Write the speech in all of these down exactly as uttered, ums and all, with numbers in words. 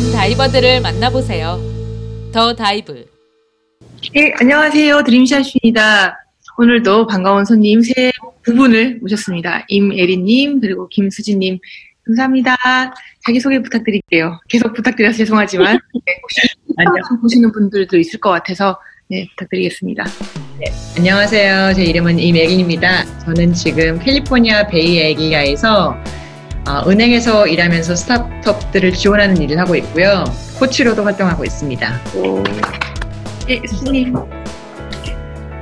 지금 다이버들을 만나보세요. 더 다이브. 네, 안녕하세요. 드림샷입니다. 오늘도 반가운 손님 세 두 분을 모셨습니다. 임애리님 그리고 김수진님 감사합니다. 자기소개 부탁드릴게요. 계속 부탁드려서 죄송하지만 네, 혹시 방송 보시는 분들도 있을 것 같아서 네, 부탁드리겠습니다. 네, 안녕하세요. 제 이름은 임애리입니다. 저는 지금 캘리포니아 베이에리아에서 어, 은행에서 일하면서 스타트업들을 지원하는 일을 하고 있고요. 코치로도 활동하고 있습니다. 오. 네, 수진님.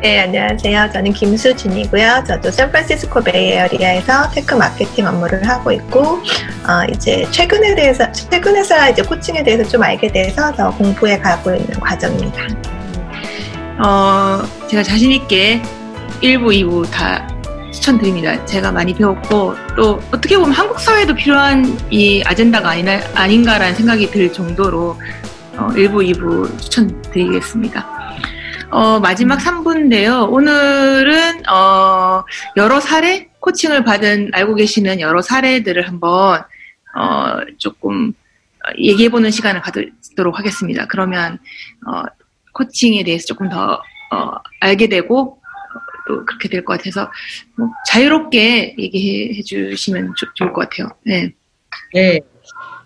네, 안녕하세요. 저는 김수진이고요. 저도 샌프란시스코 베이에리아에서 테크 마케팅 업무를 하고 있고, 어, 이제 최근에 대해서, 최근에서야 이제 코칭에 대해서 좀 알게 돼서 더 공부해 가고 있는 과정입니다. 어, 제가 자신있게 일 부, 이 부 다 추천드립니다. 제가 많이 배웠고, 또 어떻게 보면 한국 사회도 필요한 이 아젠다가 아니나, 아닌가라는 생각이 들 정도로 어, 일 부, 이 부 추천드리겠습니다. 어, 마지막 삼 부인데요. 오늘은, 어, 여러 사례, 코칭을 받은, 알고 계시는 여러 사례들을 한번, 어, 조금, 얘기해보는 시간을 가지도록 하겠습니다. 그러면, 어, 코칭에 대해서 조금 더, 어, 알게 되고, 또 그렇게 될 것 같아서, 뭐, 자유롭게 얘기해 주시면 좋, 좋을 것 같아요. 네. 네.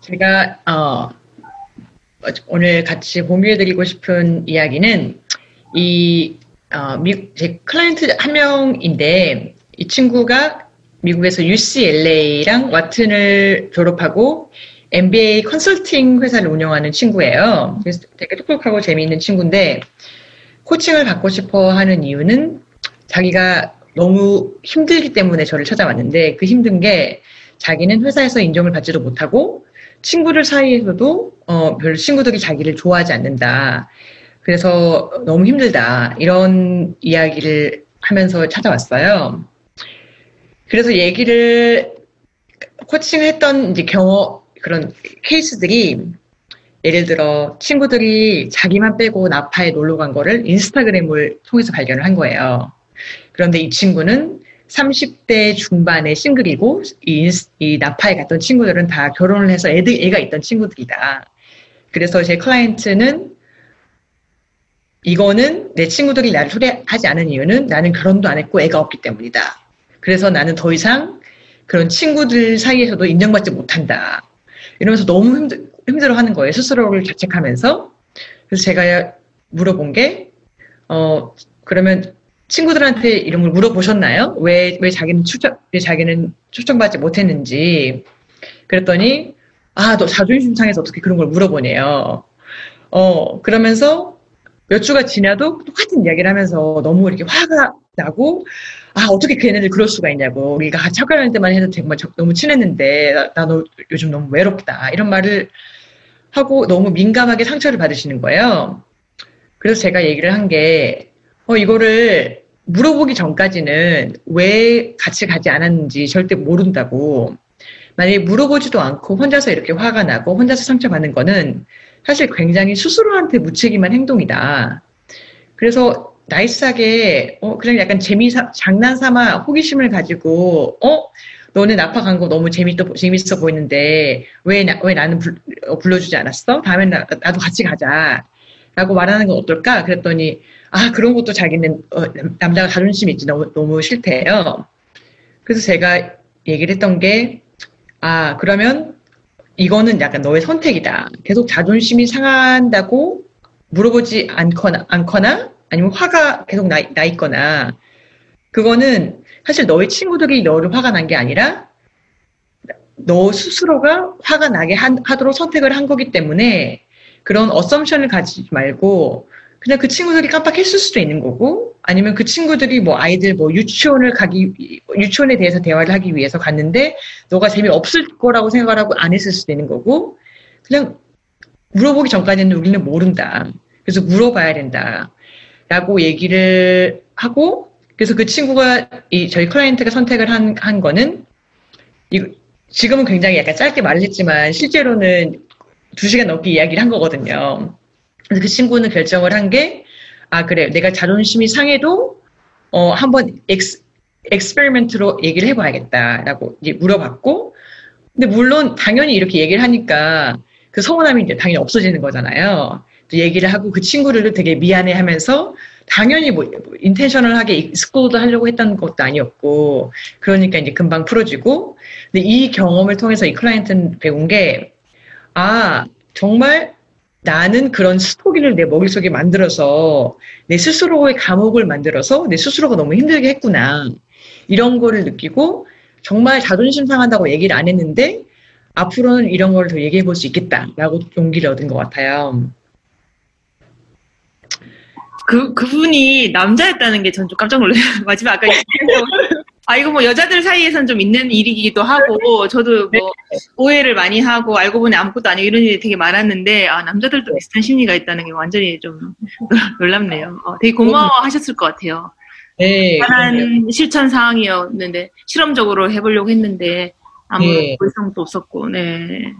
제가, 어, 오늘 같이 공유해드리고 싶은 이야기는, 이, 어, 미, 제 클라이언트 한 명인데, 이 친구가 미국에서 유씨엘에이랑 와튼을 졸업하고 엠비에이 컨설팅 회사를 운영하는 친구예요. 그래서 되게 똑똑하고 재미있는 친구인데, 코칭을 받고 싶어 하는 이유는 자기가 너무 힘들기 때문에 저를 찾아왔는데, 그 힘든 게 자기는 회사에서 인정을 받지도 못하고, 친구들 사이에서도, 어, 별로 친구들이 자기를 좋아하지 않는다. 그래서 너무 힘들다 이런 이야기를 하면서 찾아왔어요. 그래서 얘기를 코칭했던 이제 경험 그런 케이스들이 예를 들어 친구들이 자기만 빼고 나파에 놀러 간 거를 인스타그램을 통해서 발견을 한 거예요. 그런데 이 친구는 삼십 대 중반의 싱글이고 이, 이 나파에 갔던 친구들은 다 결혼을 해서 애들 애가 있던 친구들이다. 그래서 제 클라이언트는 이거는 내 친구들이 나를 초대하지 않은 이유는 나는 결혼도 안 했고 애가 없기 때문이다. 그래서 나는 더 이상 그런 친구들 사이에서도 인정받지 못한다. 이러면서 너무 힘들, 힘들어하는 거예요. 스스로를 자책하면서. 그래서 제가 물어본 게 어, 그러면 친구들한테 이런 걸 물어보셨나요? 왜, 왜 자기는 추천, 왜 자기는 초청받지 못했는지. 그랬더니 아, 너 자존심 상해서 어떻게 그런 걸 물어보네요. 어, 그러면서 몇 주가 지나도 똑같은 이야기를 하면서 너무 이렇게 화가 나고, 아, 어떻게 걔네들 그럴 수가 있냐고. 우리가 같이 학교 다닐 때만 해도 정말 너무 친했는데, 나, 나 너, 요즘 너무 외롭다. 이런 말을 하고 너무 민감하게 상처를 받으시는 거예요. 그래서 제가 얘기를 한 게, 어, 이거를 물어보기 전까지는 왜 같이 가지 않았는지 절대 모른다고. 만약에 물어보지도 않고 혼자서 이렇게 화가 나고 혼자서 상처받는 거는 사실 굉장히 스스로한테 무책임한 행동이다. 그래서 나이스하게 어 그냥 약간 재미 장난삼아 호기심을 가지고 어 너네 나파 간 거 너무 재밌어 재밌어 보이는데 왜 나 왜 나는 불, 어, 불러주지 않았어? 다음엔 나, 나도 같이 가자라고 말하는 건 어떨까? 그랬더니 아 그런 것도 자기는 어, 남자가 자존심 있지 너무 너무 싫대요. 그래서 제가 얘기를 했던 게 아 그러면 이거는 약간 너의 선택이다. 계속 자존심이 상한다고 물어보지 않거나, 않거나 아니면 화가 계속 나, 나 있거나 그거는 사실 너의 친구들이 너를 화가 난 게 아니라 너 스스로가 화가 나게 한, 하도록 선택을 한 거기 때문에 그런 어썸션을 가지지 말고 그냥 그 친구들이 깜빡했을 수도 있는 거고 아니면 그 친구들이 뭐 아이들 뭐 유치원을 가기 유치원에 대해서 대화를 하기 위해서 갔는데 너가 재미없을 거라고 생각을 하고 안 했을 수도 있는 거고 그냥 물어보기 전까지는 우리는 모른다. 그래서 물어봐야 된다. 라고 얘기를 하고 그래서 그 친구가 이 저희 클라이언트가 선택을 한, 한 거는 이거 지금은 굉장히 약간 짧게 말을 했지만 실제로는 두 시간 넘게 이야기를 한 거거든요. 그 친구는 결정을 한 게, 아, 그래. 내가 자존심이 상해도, 어, 한번 엑스, 엑스페리먼트로 얘기를 해봐야겠다라고 이제 물어봤고, 근데 물론 당연히 이렇게 얘기를 하니까 그 서운함이 이제 당연히 없어지는 거잖아요. 얘기를 하고 그 친구를 되게 미안해 하면서 당연히 뭐 인텐셔널하게 스코어도 하려고 했던 것도 아니었고, 그러니까 이제 금방 풀어지고. 근데 이 경험을 통해서 이 클라이언트는 배운 게, 아, 정말 나는 그런 스토리를 내 머릿속에 만들어서 내 스스로의 감옥을 만들어서 내 스스로가 너무 힘들게 했구나. 이런 거를 느끼고, 정말 자존심 상한다고 얘기를 안 했는데 앞으로는 이런 걸 더 얘기해 볼 수 있겠다라고 용기를 얻은 것 같아요. 그, 그분이 남자였다는 게 전 좀 깜짝 놀랐어요. 마지막 아까 아, 이거 뭐 여자들 사이에선 좀 있는 일이기도 하고, 저도 뭐 오해를 많이 하고, 알고 보니 아무것도 아니고 이런 일이 되게 많았는데, 아, 남자들도 비슷한 심리가 있다는 게 완전히 좀 놀랍네요. 어, 되게 고마워 하셨을 것 같아요. 네. 다른 실천 사항이었는데, 실험적으로 해보려고 했는데, 아무런 네. 의상도 없었고, 네.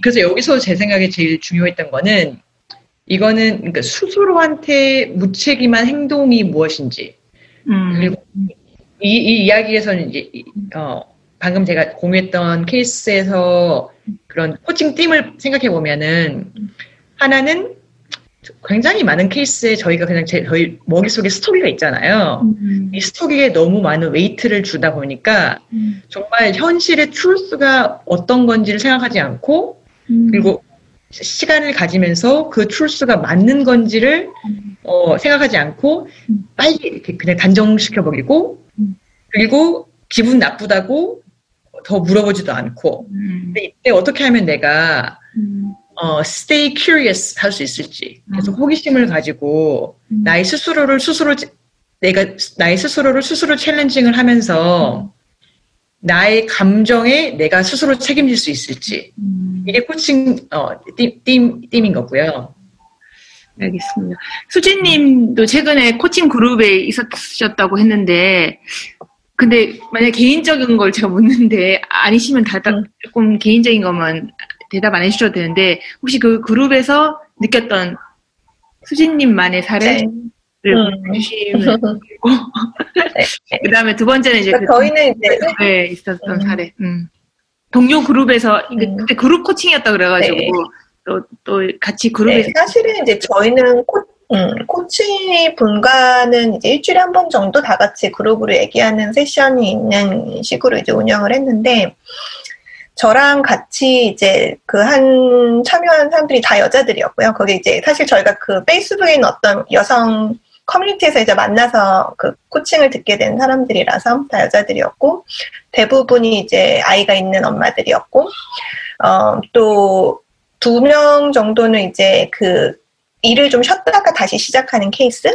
그래서 여기서 제 생각에 제일 중요했던 거는, 이거는 그러니까 스스로한테 무책임한 행동이 무엇인지 음. 그리고 이, 이 이야기에서는 이제 어, 방금 제가 공유했던 케이스에서 그런 코칭팀을 생각해 보면은 하나는 굉장히 많은 케이스에 저희가 그냥 제, 저희 머릿속에 스토리가 있잖아요. 음. 이 스토리에 너무 많은 웨이트를 주다 보니까 음. 정말 현실의 트루스가 어떤 건지를 생각하지 않고 음. 그리고 시간을 가지면서 그 트루스가 맞는 건지를 어, 생각하지 않고 빨리 이렇게 그냥 단정시켜버리고, 그리고 기분 나쁘다고 더 물어보지도 않고. 근데 이때 어떻게 하면 내가 어, stay curious 할 수 있을지, 계속 호기심을 가지고 나의 스스로를 스스로 내가 나의 스스로를 스스로 챌린징을 하면서. 나의 감정에 내가 스스로 책임질 수 있을지. 음. 이게 코칭, 어, 팀, 팀, 팀인 거고요. 알겠습니다. 수진 님도 최근에 코칭 그룹에 있었다고 했는데, 근데 만약에 개인적인 걸 제가 묻는데, 아니시면 다, 다 조금 개인적인 것만 대답 안 해주셔도 되는데, 혹시 그 그룹에서 느꼈던 수진 님만의 사례? 네. 음. 그 다음에 두 번째는 이제 그러니까 그 저희는 이제 있었던 음. 사례. 음. 동료 그룹에서 음. 그때 그룹 코칭이었다 그래가지고 네. 또, 또 같이 그룹에 네, 사실은 이제 저희는 코, 음, 코칭 분과는 이제 일주일에 한 번 정도 다 같이 그룹으로 얘기하는 세션이 있는 식으로 이제 운영을 했는데. 저랑 같이 이제 그 한 참여한 사람들이 다 여자들이었고요. 거기 이제 사실 저희가 그 페이스북에 있는 어떤 여성 커뮤니티에서 이제 만나서 그 코칭을 듣게 된 사람들이라서 다 여자들이었고, 대부분이 이제 아이가 있는 엄마들이었고, 어, 또 두 명 정도는 이제 그 일을 좀 쉬었다가 다시 시작하는 케이스?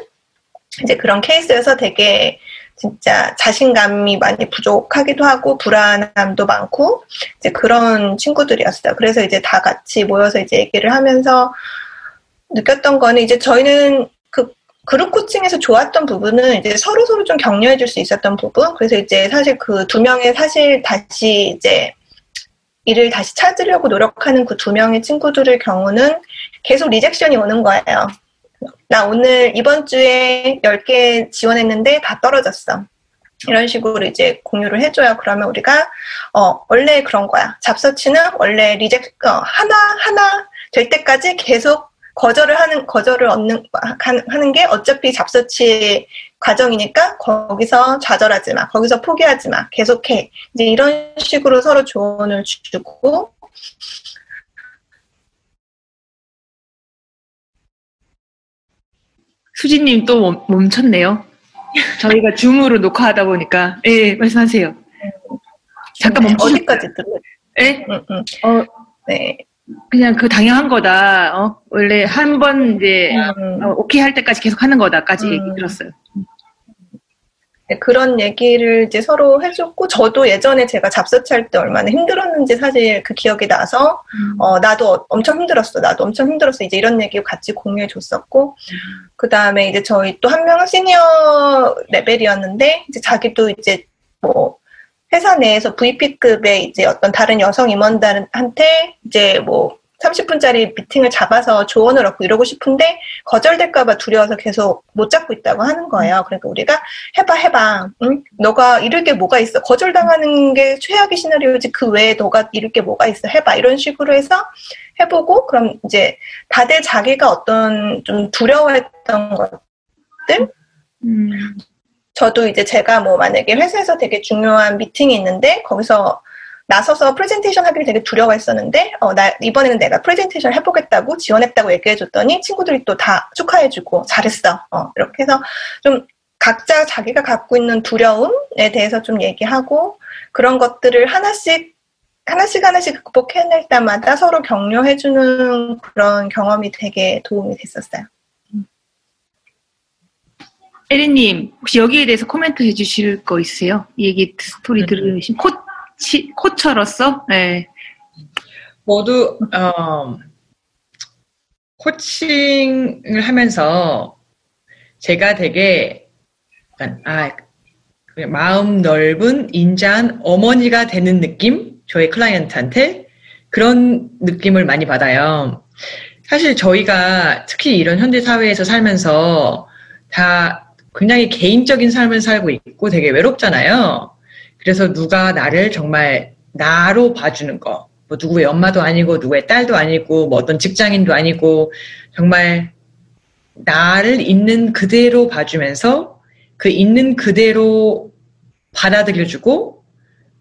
이제 그런 케이스여서 되게 진짜 자신감이 많이 부족하기도 하고 불안함도 많고 이제 그런 친구들이었어요. 그래서 이제 다 같이 모여서 이제 얘기를 하면서 느꼈던 거는 이제 저희는 그 그룹 코칭에서 좋았던 부분은 이제 서로 서로 좀 격려해 줄 수 있었던 부분. 그래서 이제 사실 그 두 명의 사실 다시 이제 일을 다시 찾으려고 노력하는 그 두 명의 친구들의 경우는 계속 리젝션이 오는 거예요. 나 오늘 이번 주에 열 개 지원했는데 다 떨어졌어. 이런 식으로 이제 공유를 해줘요. 그러면 우리가, 어, 원래 그런 거야. 잡서치는 원래 리젝, 어, 하나, 하나 될 때까지 계속 거절을 하는, 거절을 얻는, 하는 게 어차피 잡서치 과정이니까 거기서 좌절하지 마. 거기서 포기하지 마. 계속해. 이제 이런 식으로 서로 조언을 주고, 수진님 또 멈췄네요. 저희가 줌으로 녹화하다 보니까. 예, 말씀하세요. 잠깐 멈추셨어요. 어디까지 들어요? 예? 응, 응. 어, 네. 그냥 그 당연한 거다. 어? 원래 한 번 이제, 음. 어, 오케이 할 때까지 계속 하는 거다까지 음. 얘기 들었어요. 네, 그런 얘기를 이제 서로 해줬고, 저도 예전에 제가 잡서치할 때 얼마나 힘들었는지 사실 그 기억이 나서, 음. 어, 나도 엄청 힘들었어. 나도 엄청 힘들었어. 이제 이런 얘기 같이 공유해 줬었고, 음. 그 다음에 이제 저희 또 한 명은 시니어 레벨이었는데, 이제 자기도 이제 뭐, 회사 내에서 브이피급의 이제 어떤 다른 여성 임원들한테 이제 뭐, 삼십 분짜리 미팅을 잡아서 조언을 얻고 이러고 싶은데 거절될까봐 두려워서 계속 못 잡고 있다고 하는 거예요. 그러니까 우리가 해봐 해봐. 응? 너가 이룰 게 뭐가 있어? 거절당하는 게 최악의 시나리오지. 그 외에 너가 이룰 게 뭐가 있어? 해봐. 이런 식으로 해서 해보고, 그럼 이제 다들 자기가 어떤 좀 두려워했던 것들? 음. 저도 이제 제가 뭐 만약에 회사에서 되게 중요한 미팅이 있는데 거기서 나서서 프레젠테이션 하기를 되게 두려워했었는데 어, 나 이번에는 내가 프레젠테이션 해보겠다고 지원했다고 얘기해줬더니 친구들이 또 다 축하해주고 잘했어. 어, 이렇게 해서 좀 각자 자기가 갖고 있는 두려움에 대해서 좀 얘기하고 그런 것들을 하나씩 하나씩 하나씩 극복해낼 때마다 서로 격려해주는 그런 경험이 되게 도움이 됐었어요. 에리님, 혹시 여기에 대해서 코멘트 해주실 거 있으세요? 이 얘기 스토리 들으신 콧? 치, 코처로서 네. 모두 어, 코칭을 하면서 제가 되게 아, 그냥 마음 넓은 인자한 어머니가 되는 느낌? 저희 클라이언트한테 그런 느낌을 많이 받아요. 사실 저희가 특히 이런 현대사회에서 살면서 다 굉장히 개인적인 삶을 살고 있고 되게 외롭잖아요. 그래서 누가 나를 정말 나로 봐주는 거, 뭐 누구의 엄마도 아니고 누구의 딸도 아니고 뭐 어떤 직장인도 아니고 정말 나를 있는 그대로 봐주면서 그 있는 그대로 받아들여주고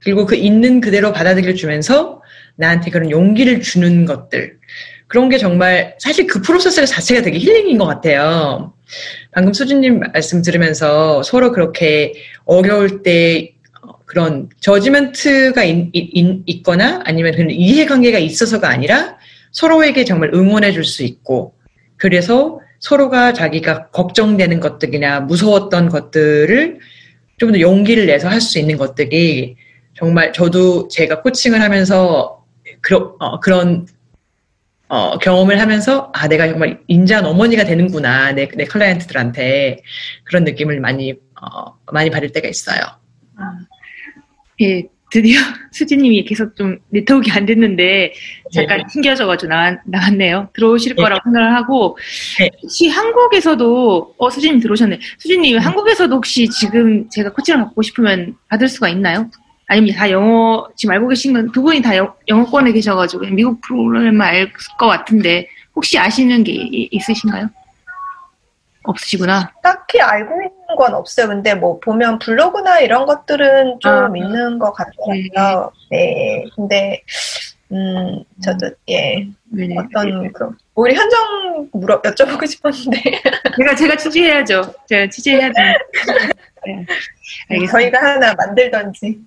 그리고 그 있는 그대로 받아들여주면서 나한테 그런 용기를 주는 것들, 그런 게 정말 사실 그 프로세스 자체가 되게 힐링인 것 같아요. 방금 수진님 말씀 들으면서 서로 그렇게 어려울 때 그런 저지먼트가 있, 있, 있거나 아니면 그런 이해관계가 있어서가 아니라 서로에게 정말 응원해 줄 수 있고, 그래서 서로가 자기가 걱정되는 것들이나 무서웠던 것들을 좀 더 용기를 내서 할 수 있는 것들이 정말 저도 제가 코칭을 하면서 그러, 어, 그런 어, 경험을 하면서 아 내가 정말 인자한 어머니가 되는구나 내, 내 클라이언트들한테 그런 느낌을 많이 어, 많이 받을 때가 있어요. 아. 예, 드디어 수진님이 계속 좀 네트워크가 안 됐는데 잠깐 튕겨져가지고 나왔, 나왔네요. 들어오실 네. 거라고 생각을 하고 네. 혹시 한국에서도 어 수진님 들어오셨네. 수진님 네. 한국에서도 혹시 지금 제가 코칭을 받고 싶으면 받을 수가 있나요? 아니면 다 영어 지금 알고 계신 건 두 분이 다 영, 영어권에 계셔가지고 미국 프로그램만 알 것 같은데 혹시 아시는 게 있으신가요? 없으시구나. 딱히 알고 있는 건 없어요. 근데 뭐 보면 블로그나 이런 것들은 좀 아, 있는 것 같아요. 네. 네. 근데 음 저도 예 네, 어떤 네. 그런 우리 현정 물어 여쭤보고 싶었는데 제가 제가 취재해야죠. 제가 취재해야죠. 네. 알겠습니다. 저희가 하나 만들던지.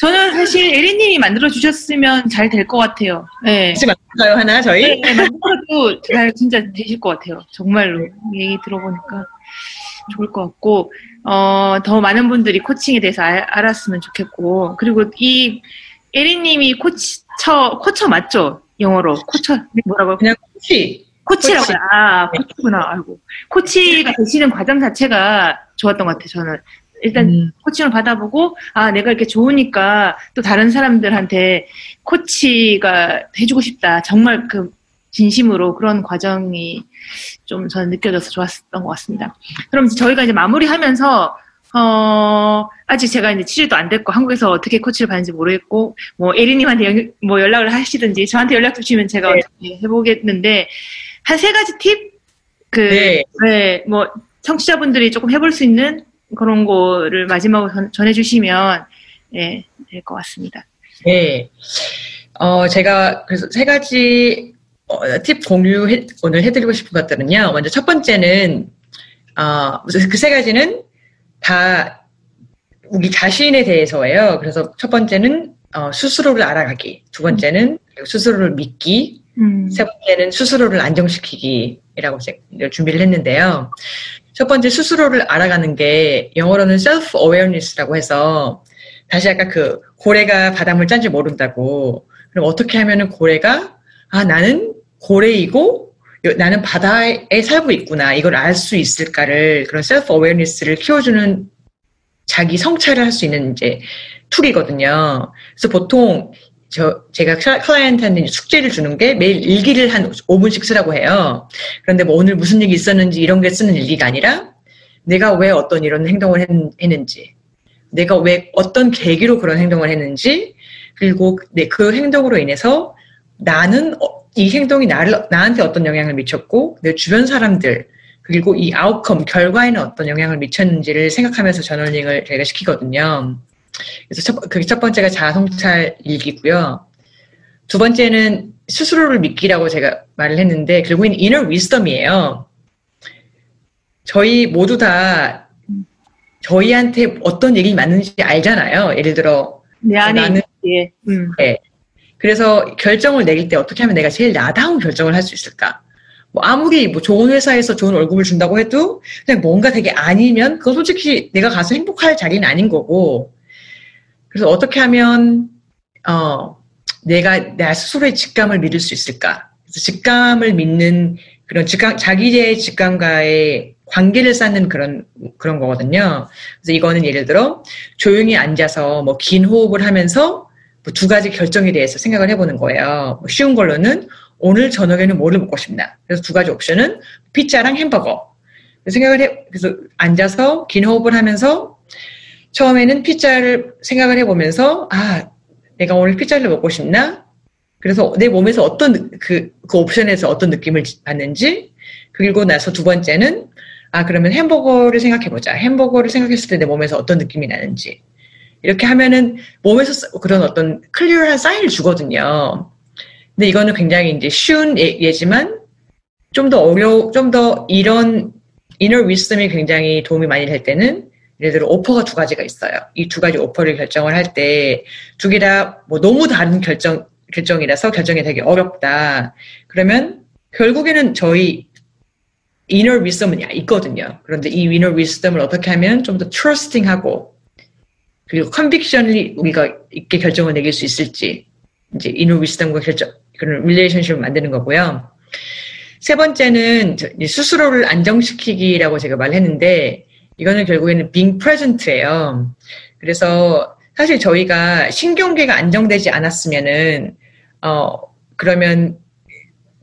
저는 사실 에리님이 만들어 주셨으면 잘 될 것 같아요. 네. 같이 만들까요 하나 저희? 네, 만들어도 잘 진짜 되실 것 같아요. 정말로 얘기 들어보니까 좋을 것 같고 어, 더 많은 분들이 코칭에 대해서 알, 알았으면 좋겠고 그리고 이 에리님이 코치처 코처 맞죠? 영어로 코처 뭐라고요? 그냥 코치. 코치라고. 코치. 아, 코치구나. 아이고. 코치가 되시는 과정 자체가 좋았던 것 같아요, 저는. 일단, 음. 코칭을 받아보고, 아, 내가 이렇게 좋으니까 또 다른 사람들한테 코치가 해주고 싶다. 정말 그, 진심으로 그런 과정이 좀 저는 느껴져서 좋았던 것 같습니다. 그럼 저희가 이제 마무리 하면서, 어, 아직 제가 이제 취재도 안 됐고, 한국에서 어떻게 코치를 받는지 모르겠고, 뭐, 에리님한테 연, 뭐 연락을 하시든지, 저한테 연락 주시면 제가 네. 어떻게 해보겠는데, 한 세 가지 팁? 그, 네. 네, 뭐, 청취자분들이 조금 해볼 수 있는 그런 거를 마지막으로 전, 전해주시면, 예, 될 것 같습니다. 네. 어, 제가 그래서 세 가지 어, 팁 공유 해, 오늘 해드리고 싶은 것들은요. 먼저 첫 번째는, 어, 그 세 가지는 다 우리 자신에 대해서예요. 그래서 첫 번째는, 어, 스스로를 알아가기. 두 번째는 스스로를 믿기. 음. 세 번째는 스스로를 안정시키기라고 제가 준비를 했는데요. 첫 번째 스스로를 알아가는 게 영어로는 self awareness라고 해서 다시 아까 그 고래가 바닷물 짠지 모른다고 그럼 어떻게 하면은 고래가 아 나는 고래이고 나는 바다에 살고 있구나 이걸 알 수 있을까를 그런 self awareness를 키워주는 자기 성찰을 할 수 있는 이제 툴이거든요. 그래서 보통 저, 제가 클라이언트한테 숙제를 주는 게 매일 일기를 한 오 분씩 쓰라고 해요. 그런데 뭐 오늘 무슨 일이 있었는지 이런 게 쓰는 일기가 아니라 내가 왜 어떤 이런 행동을 했는지, 내가 왜 어떤 계기로 그런 행동을 했는지, 그리고 그 행동으로 인해서 나는 이 행동이 나를, 나한테 어떤 영향을 미쳤고 내 주변 사람들, 그리고 이 아웃컴, 결과에는 어떤 영향을 미쳤는지를 생각하면서 저널링을 저희가 시키거든요. 그래서 첫, 그게 첫 번째가 자아성찰 일기고요. 두 번째는 스스로를 믿기라고 제가 말을 했는데 결국엔 이너 위스덤이에요. 저희 모두 다 저희한테 어떤 얘기 맞는지 알잖아요. 예를 들어 내 안에 나는 예. 음. 네. 그래서 결정을 내릴 때 어떻게 하면 내가 제일 나다운 결정을 할 수 있을까? 뭐 아무리 뭐 좋은 회사에서 좋은 월급을 준다고 해도 그냥 뭔가 되게 아니면 그건 솔직히 내가 가서 행복할 자리는 아닌 거고. 그래서 어떻게 하면 어 내가 내 스스로의 직감을 믿을 수 있을까? 그래서 직감을 믿는 그런 직감, 자기의 직감과의 관계를 쌓는 그런 그런 거거든요. 그래서 이거는 예를 들어 조용히 앉아서 뭐 긴 호흡을 하면서 뭐 두 가지 결정에 대해서 생각을 해보는 거예요. 뭐 쉬운 걸로는 오늘 저녁에는 뭐를 먹고 싶나. 그래서 두 가지 옵션은 피자랑 햄버거. 생각을 해 그래서 앉아서 긴 호흡을 하면서. 처음에는 피자를 생각을 해보면서 아 내가 오늘 피자를 먹고 싶나? 그래서 내 몸에서 어떤 그, 그 옵션에서 어떤 느낌을 받는지. 그리고 나서 두 번째는 아 그러면 햄버거를 생각해보자. 햄버거를 생각했을 때 내 몸에서 어떤 느낌이 나는지. 이렇게 하면은 몸에서 그런 어떤 클리어한 사인을 주거든요. 근데 이거는 굉장히 이제 쉬운 예, 예지만 좀 더 어려워, 좀 더 이런 이너 위스덤이 굉장히 도움이 많이 될 때는 예를 들어 오퍼가 두 가지가 있어요. 이 두 가지 오퍼를 결정을 할 때 두 개 다 뭐 너무 다른 결정 결정이라서 결정이 되게 어렵다. 그러면 결국에는 저희 이너 위스덤은 있거든요. 그런데 이 이너 위스덤을 어떻게 하면 좀 더 트러스팅하고 그리고 컨빅션이 우리가 있게 결정을 내릴 수 있을지 이제 이너 위스덤과 결정 그런 릴레이션십을 만드는 거고요. 세 번째는 스스로를 안정시키기라고 제가 말했는데. 이거는 결국에는 being present예요. 그래서 사실 저희가 신경계가 안정되지 않았으면은 어 그러면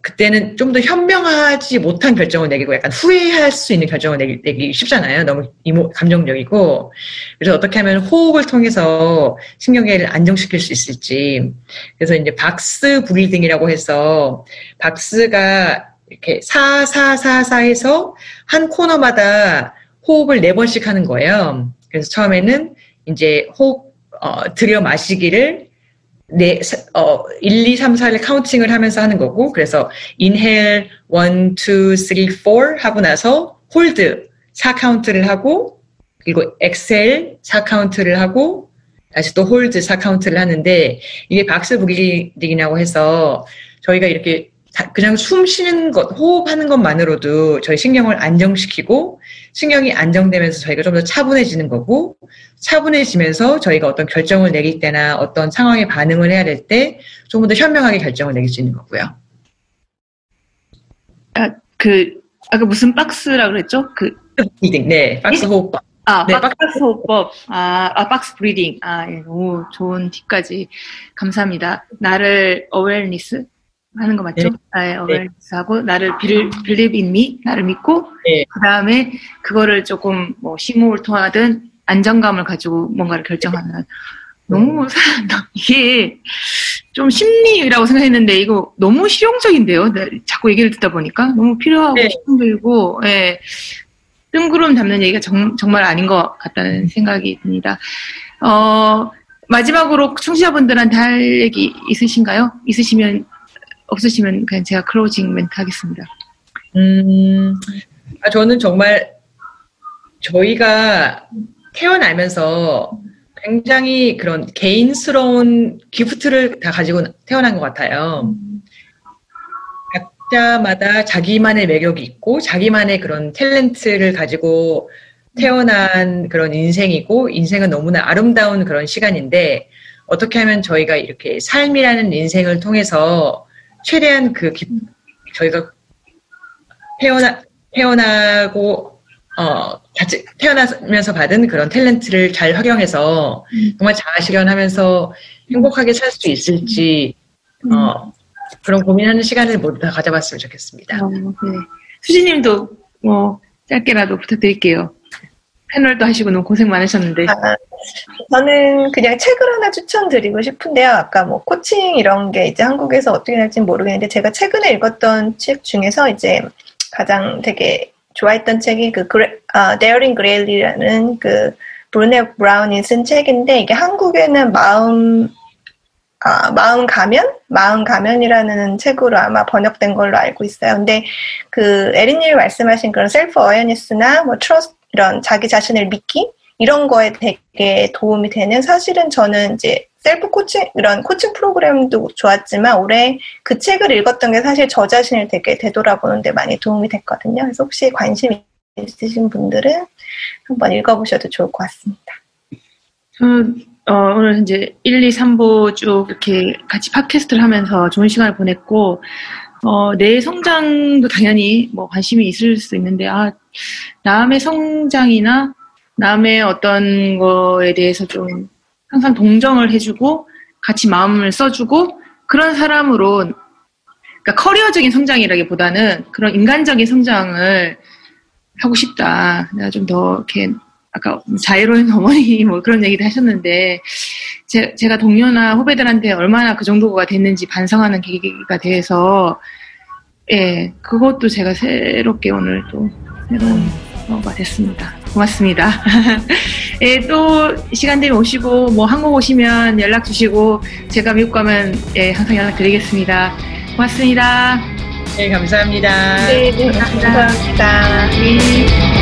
그때는 좀 더 현명하지 못한 결정을 내리고 약간 후회할 수 있는 결정을 내기, 내기 쉽잖아요. 너무 이모, 감정적이고. 그래서 어떻게 하면 호흡을 통해서 신경계를 안정시킬 수 있을지. 그래서 이제 박스 브리딩이라고 해서 박스가 이렇게 사, 사, 사, 사 해서 한 코너마다 호흡을 네 번씩 하는 거예요. 그래서 처음에는 이제 호흡, 어, 들여 마시기를 네, 어, 일, 이, 삼, 사를 카운팅을 하면서 하는 거고, 그래서 inhale, 일, 이, 삼, 사 하고 나서 hold, 사 카운트를 하고, 그리고 exhale, 사 카운트를 하고, 다시 또 hold, 사 카운트를 하는데, 이게 박스 브리딩이라고 해서 저희가 이렇게 그냥 숨 쉬는 것, 호흡하는 것만으로도 저희 신경을 안정시키고 신경이 안정되면서 저희가 좀 더 차분해지는 거고 차분해지면서 저희가 어떤 결정을 내릴 때나 어떤 상황에 반응을 해야 될 때 좀 더 현명하게 결정을 내릴 수 있는 거고요. 아, 그 아까 무슨 박스라고 그랬죠? 그 브리딩, 네, 박스 호흡법. 아, 네, 박스, 박스 호흡법. 아, 아, 박스 브리딩. 아, 예, 너무 좋은 팁까지 감사합니다. 나를 어웨어니스 하는 거 맞죠? 네. 나의 어웨어니스하고 네. 나를 빌, believe in me, 나를 믿고 네. 그 다음에 그거를 조금 뭐 심호흡을 통하든 안정감을 가지고 뭔가를 결정하는 네. 너무 이게 좀 심리라고 생각했는데 이거 너무 실용적인데요. 자꾸 얘기를 듣다 보니까 너무 필요하고 네. 힘들고 예. 뜬구름 잡는 얘기가 정, 정말 아닌 것 같다는 생각이 듭니다. 어, 마지막으로 청취자분들한테 할 얘기 있으신가요? 있으시면 없으시면 그냥 제가 클로징 멘트 하겠습니다. 음, 저는 정말 저희가 태어나면서 굉장히 그런 개인스러운 기프트를 다 가지고 태어난 것 같아요. 각자마다 자기만의 매력이 있고 자기만의 그런 탤런트를 가지고 태어난 그런 인생이고 인생은 너무나 아름다운 그런 시간인데 어떻게 하면 저희가 이렇게 삶이라는 인생을 통해서 최대한 그, 기, 저희가 태어나, 태어나고 어, 같이 태어나면서 받은 그런 탤런트를 잘 활용해서 음. 정말 자아실현하면서 행복하게 살 수 있을지 음. 어, 그런 고민하는 시간을 모두 다 가져봤으면 좋겠습니다. 어, 네. 수진님도 뭐 짧게라도 부탁드릴게요. 패널도 하시고 너무 고생 많으셨는데. 아, 저는 그냥 책을 하나 추천드리고 싶은데요. 아까 뭐 코칭 이런 게 이제 한국에서 어떻게 될지는 모르겠는데 제가 최근에 읽었던 책 중에서 이제 가장 되게 좋아했던 책이 그 그레, 아, 데어링 그레일리라는 그 브루네 브라운이 쓴 책인데 이게 한국에는 마음 아, 마음 가면? 마음 가면이라는 책으로 아마 번역된 걸로 알고 있어요. 근데 그 에린님이 말씀하신 그런 셀프 어웨어니스나 뭐 트러스트 이런 자기 자신을 믿기 이런 거에 되게 도움이 되는 사실은 저는 이제 셀프 코칭 이런 코칭 프로그램도 좋았지만 올해 그 책을 읽었던 게 사실 저 자신을 되게 되돌아보는 데 많이 도움이 됐거든요. 그래서 혹시 관심 있으신 분들은 한번 읽어보셔도 좋을 것 같습니다. 음. 어, 오늘 이제 일, 이, 삼 부 쭉 이렇게 같이 팟캐스트를 하면서 좋은 시간을 보냈고, 어, 내 성장도 당연히 뭐 관심이 있을 수 있는데, 아, 남의 성장이나 남의 어떤 거에 대해서 좀 항상 동정을 해주고, 같이 마음을 써주고, 그런 사람으로, 그러니까 커리어적인 성장이라기보다는 그런 인간적인 성장을 하고 싶다. 내가 좀 더 이렇게 아까 자애로운 어머니 뭐 그런 얘기도 하셨는데 제, 제가 동료나 후배들한테 얼마나 그 정도가 됐는지 반성하는 계기가 돼서 예 그것도 제가 새롭게 오늘 또 새로운 거가 됐습니다. 고맙습니다. 예, 또 시간 되면 오시고 뭐 한국 오시면 연락 주시고 제가 미국 가면 예 항상 연락 드리겠습니다. 고맙습니다. 네 감사합니다. 네, 네 감사합니다. 감사합니다. 네.